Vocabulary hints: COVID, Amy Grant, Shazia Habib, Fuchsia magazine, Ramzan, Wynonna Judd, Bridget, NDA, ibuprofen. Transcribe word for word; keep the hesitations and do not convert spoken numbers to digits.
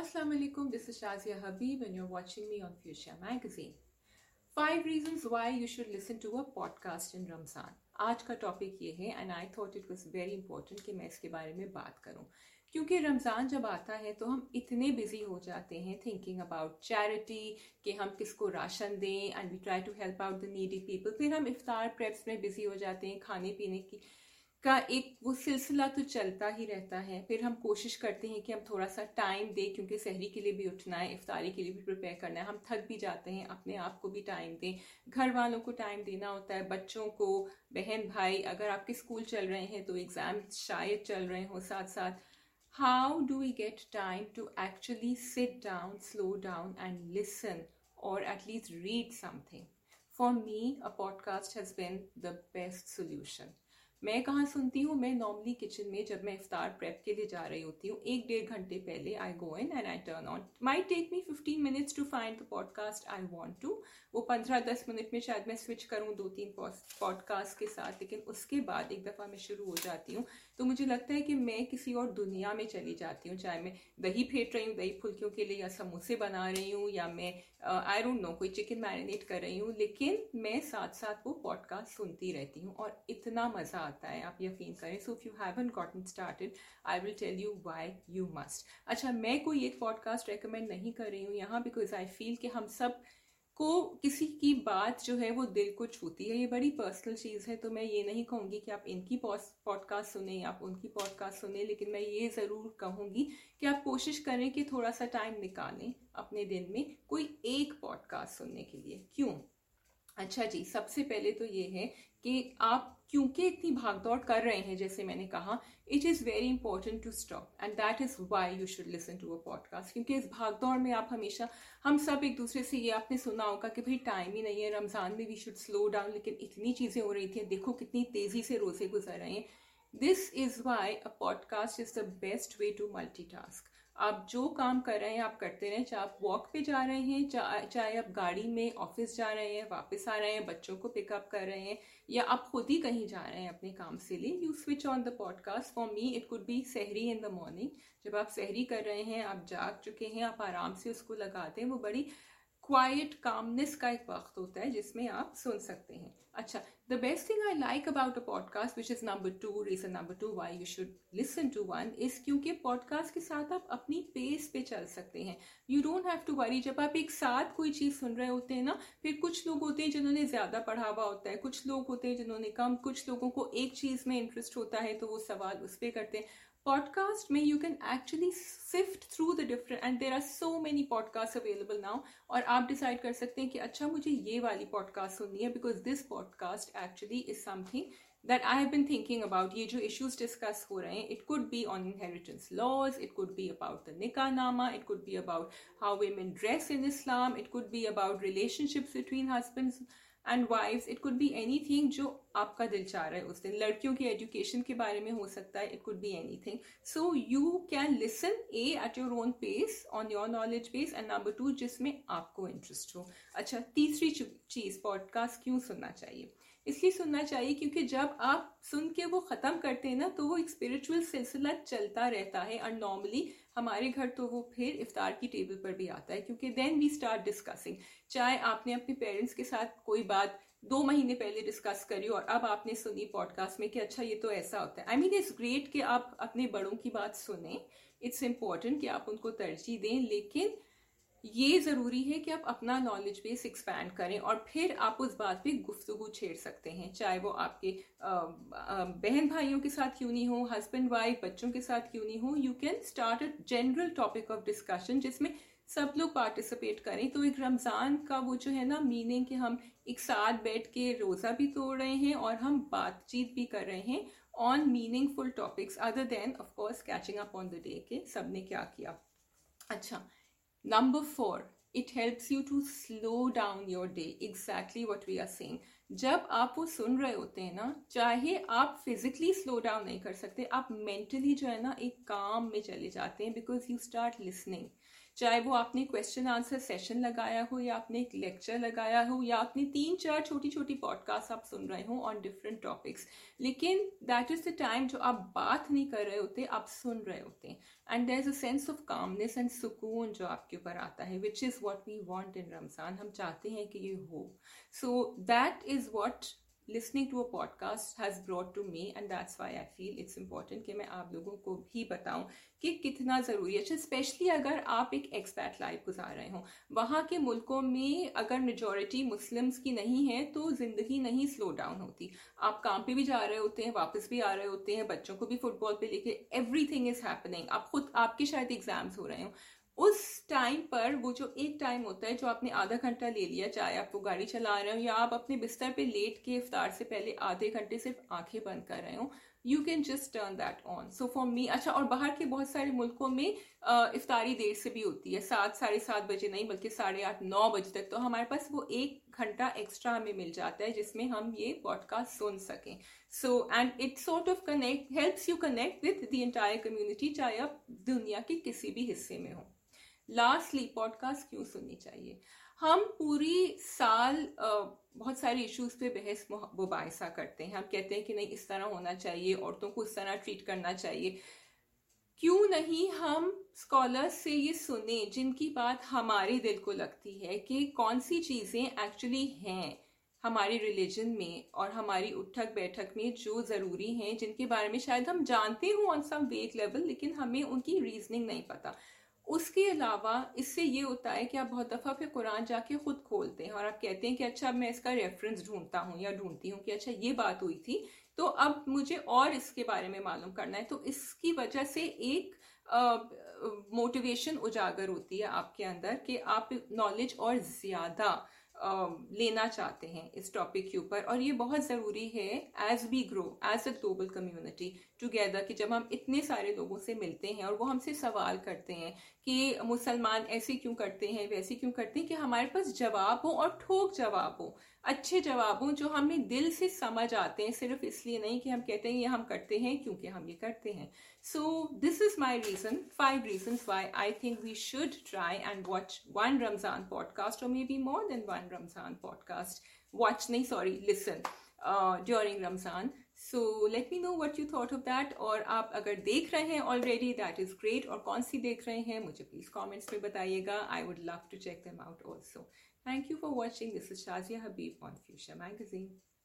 Assalamu alaikum, this is Shazia Habib and you're watching me on Fuchsia magazine. Five reasons why you should listen to a podcast in Ramzan. आज का topic ये है and I thought it was very important कि मैं इसके बारे में बात करूं क्योंकि रमज़ान जब आता है तो हम इतने बिजी हो जाते हैं थिंकिंग अबाउट चैरिटी कि हम किसको राशन दें and we try to help out the needy people. फिर हम इफ्तार प्रेप्स में बिजी हो जाते हैं, खाने पीने की का एक वो सिलसिला तो चलता ही रहता है. फिर हम कोशिश करते हैं कि हम थोड़ा सा टाइम दें क्योंकि सहरी के लिए भी उठना है, इफ्तारी के लिए भी प्रिपेयर करना है. हम थक भी जाते हैं, अपने आप को भी टाइम दें, घर वालों को टाइम देना होता है, बच्चों को, बहन भाई, अगर आपके स्कूल चल रहे हैं तो एग्ज़ाम शायद चल रहे हों साथ साथ. How do we get time to actually sit down, slow down and listen और at least read something. For me a podcast has been the best solution. मैं कहाँ सुनती हूँ, मैं नॉर्मली किचन में जब मैं इफ्तार प्रेप के लिए जा रही होती हूँ, एक डेढ़ घंटे पहले I go in and I turn on. Might take me fifteen minutes to find the podcast I want to. वो पंद्रह दस मिनट में शायद मैं स्विच करूँ दो तीन पॉडकास्ट के साथ, लेकिन उसके बाद एक दफ़ा मैं शुरू हो जाती हूँ तो मुझे लगता है कि मैं किसी और दुनिया में चली जाती हूँ. चाहे मैं दही फेंट रही हूँ दही फुल्कियों के लिए, या समोसे बना रही हूँ, या मैं आई डोंट नो कोई चिकन मैरिनेट कर रही हूँ, लेकिन मैं साथ साथ वो पॉडकास्ट सुनती रहती हूँ और इतना मज़ा आता है, आप यकीन करें. So if you haven't gotten started I will tell you why you must. अच्छा, मैं कोई एक पॉडकास्ट रेकमेंड नहीं कर रही हूँ यहाँ बिकॉज आई फील कि हम सब को किसी की बात जो है वो दिल को छूती है, ये बड़ी पर्सनल चीज़ है. तो मैं ये नहीं कहूँगी कि आप इनकी पॉडकास्ट सुने, आप उनकी पॉडकास्ट सुने, लेकिन मैं ये ज़रूर कहूँगी कि आप कोशिश करें कि थोड़ा सा टाइम निकालें अपने दिन में कोई एक पॉडकास्ट सुनने के लिए. क्यों? अच्छा जी, सबसे पहले तो ये है कि आप क्योंकि इतनी भागदौड़ कर रहे हैं, जैसे मैंने कहा, it is very important to stop and that is why you should listen to a podcast. क्योंकि इस भागदौड़ में आप हमेशा, हम सब एक दूसरे से, ये आपने सुना होगा कि भाई टाइम ही नहीं है, रमज़ान में वी शुड स्लो डाउन, लेकिन इतनी चीज़ें हो रही थी, देखो कितनी तेज़ी से रोज़े गुजर रहे हैं. This is why a podcast is the best way to multitask. आप जो काम कर रहे हैं आप करते रहें, चाहे आप वॉक पे जा रहे हैं, चाहे चाहे आप गाड़ी में ऑफिस जा रहे हैं, वापस आ रहे हैं, बच्चों को पिकअप कर रहे हैं, या आप खुद ही कहीं जा रहे हैं अपने काम से लिए. You switch on the podcast. For me it could be sehri in the morning. जब आप सहरी कर रहे हैं, आप जाग चुके हैं, आप आराम से उसको लगाते हैं, वो बड़ी क्वाइट कामनेस का एक वक्त होता है जिसमें आप सुन सकते हैं. अच्छा, the best thing I like about a podcast which is number two, reason number two why you should listen to one, is क्योंकि पॉडकास्ट के साथ आप अपनी पेस पे चल सकते हैं. You don't have to worry. जब आप एक साथ कोई चीज़ सुन रहे होते हैं ना, फिर कुछ लोग होते हैं जिन्होंने ज़्यादा पढ़ा हुआ होता है, कुछ लोग होते हैं जिन्होंने कम, कुछ लोगों को एक चीज़ में इंटरेस्ट होता है तो वो सवाल उस पर करते हैं. Podcast में you can actually sift through the different and there are so many podcasts available now और आप decide कर सकते हैं कि अच्छा मुझे ये वाली podcast सुननी है because this podcast actually is something that I have been thinking about. ये जो issues discuss हो रहे हैं, it could be on inheritance laws, it could be about the nikah nama, it could be about how women dress in Islam, it could be about relationships between husbands and wives, it could be anything जो आपका दिल चाह रहा है उस दिन, लड़कियों की एजुकेशन के बारे में हो सकता है, it could be anything. So you can listen a at your own pace on your knowledge base and number two जिसमें आपको interest हो. अच्छा, तीसरी चीज़, podcast क्यों सुनना चाहिए? इसलिए सुनना चाहिए क्योंकि जब आप सुन के वो ख़त्म करते हैं ना तो वो एक स्पिरिचुअल सिलसिला चलता रहता है और नॉर्मली हमारे घर तो वो फिर इफ्तार की टेबल पर भी आता है क्योंकि देन वी स्टार्ट डिस्कसिंग. चाहे आपने अपने पेरेंट्स के साथ कोई बात दो महीने पहले डिस्कस करी और अब आपने सुनी पॉडकास्ट में कि अच्छा ये तो ऐसा होता है. आई मीन इट्स ग्रेट कि आप अपने बड़ों की बात सुने, इट्स इम्पॉर्टेंट कि आप उनको तरजीह दें, लेकिन ये ज़रूरी है कि आप अपना नॉलेज बेस एक्सपैंड करें और फिर आप उस बात पे गुफ्तगू छेड़ सकते हैं, चाहे वो आपके बहन भाइयों के साथ क्यों नहीं हो, हस्बैंड वाइफ, बच्चों के साथ क्यों नहीं हो. You can start a general topic of discussion जिसमें सब लोग पार्टिसिपेट करें. तो एक रमज़ान का वो जो है ना मीनिंग कि हम एक साथ बैठ के रोज़ा भी तोड़ रहे हैं और हम बातचीत भी कर रहे हैं on meaningful topics other than of course catching up on the day के सब ने क्या किया. अच्छा, Number four, it helps you to slow down your day. Exactly what we are saying. जब आप वो सुन रहे होते हैं ना, चाहे आप फिजिकली स्लो डाउन नहीं कर सकते, आप मेंटली जो है ना एक काम में चले जाते हैं because you start listening. चाहे वो आपने क्वेश्चन आंसर सेशन लगाया हो या आपने एक लेक्चर लगाया हो या आपने तीन चार छोटी छोटी पॉडकास्ट आप सुन रहे हो ऑन डिफरेंट टॉपिक्स, लेकिन दैट इज द टाइम जो आप बात नहीं कर रहे होते, आप सुन रहे होते हैं. And there is a sense of calmness and सुकून जो आपके ऊपर आता है, which is what we want in Ramzan. हम चाहते हैं कि ये हो. So that is what listening to a podcast has brought to me, and that's why I feel it's important कि मैं आप लोगों को भी बताऊं कि कितना ज़रूरी है. अच्छा, स्पेशली अगर आप एक एक्सपैट लाइफ गुजार रहे हों, वहाँ के मुल्कों में अगर मेजॉरिटी मुस्लिम्स की नहीं है तो ज़िंदगी नहीं स्लो डाउन होती. आप काम पे भी जा रहे होते हैं, वापस भी आ रहे होते हैं, बच्चों को भी फुटबॉल पे लेके, एवरीथिंग इज़ हैपनिंग. आप खुद, आपके शायद एग्ज़ाम्स हो रहे हों. उस टाइम पर वो जो एक टाइम होता है जो आपने आधा घंटा ले लिया, चाहे आप वो गाड़ी चला रहे हो या आप अपने बिस्तर पे लेट के इफ्तार से पहले आधे घंटे सिर्फ आंखें बंद कर रहे हो, you can just turn that on. So for me, अच्छा, और बाहर के बहुत सारे मुल्कों में uh, इफ्तारी देर से भी होती है, सात साढ़े सात बजे नहीं बल्कि साढ़े आठ नौ बजे तक. तो हमारे पास वो एक घंटा एक्स्ट्रा हमें मिल जाता है जिसमें हम ये पॉडकास्ट सुन सकें. So and it sort of connect, helps you connect with the entire community, चाहे आप दुनिया के किसी भी हिस्से में हो. लास्टली, पॉडकास्ट क्यों सुननी चाहिए? हम पूरी साल बहुत सारे इश्यूज पे बहस मुबाहिसा करते हैं. हम कहते हैं कि नहीं इस तरह होना चाहिए, औरतों को इस तरह ट्रीट करना चाहिए. क्यों नहीं हम स्कॉलर्स से ये सुने जिनकी बात हमारे दिल को लगती है कि कौन सी चीज़ें एक्चुअली हैं हमारे रिलीजन में और हमारी उठक बैठक में जो ज़रूरी हैं, जिनके बारे में शायद हम जानते हों ऑन सम वेग लेवल, लेकिन हमें उनकी रीजनिंग नहीं पता. उसके अलावा इससे ये होता है कि आप बहुत दफ़ा फिर कुरान जाके खुद खोलते हैं और आप कहते हैं कि अच्छा मैं इसका रेफरेंस ढूंढता हूँ या ढूंढती हूँ कि अच्छा ये बात हुई थी तो अब मुझे और इसके बारे में मालूम करना है. तो इसकी वजह से एक मोटिवेशन उजागर होती है आपके अंदर कि आप नॉलेज और ज़्यादा लेना चाहते हैं इस टॉपिक के ऊपर. और ये बहुत ज़रूरी है as we grow as a global community together, कि जब हम इतने सारे लोगों से मिलते हैं और वो हमसे सवाल करते हैं कि मुसलमान ऐसे क्यों करते हैं, वैसे क्यों करते हैं, कि हमारे पास जवाब हो और ठोक जवाब हो, अच्छे जवाब हो जो हमें दिल से समझ आते हैं, सिर्फ इसलिए नहीं कि हम कहते हैं ये हम करते हैं क्योंकि हम ये करते हैं. So this is my reason, five reasons why I think we should try and watch one Ramzan podcast और may be more than one Ramzan podcast, watch, nahi, sorry, listen uh, during Ramzan. So let me know what you thought of that. और आप अगर देख रहे हैं already, that is great. और कौन सी देख रहे हैं मुझे please comments में बताइएगा. I would love to check them out also. Thank you for watching. This is Shazia Habib on Fuchsia magazine.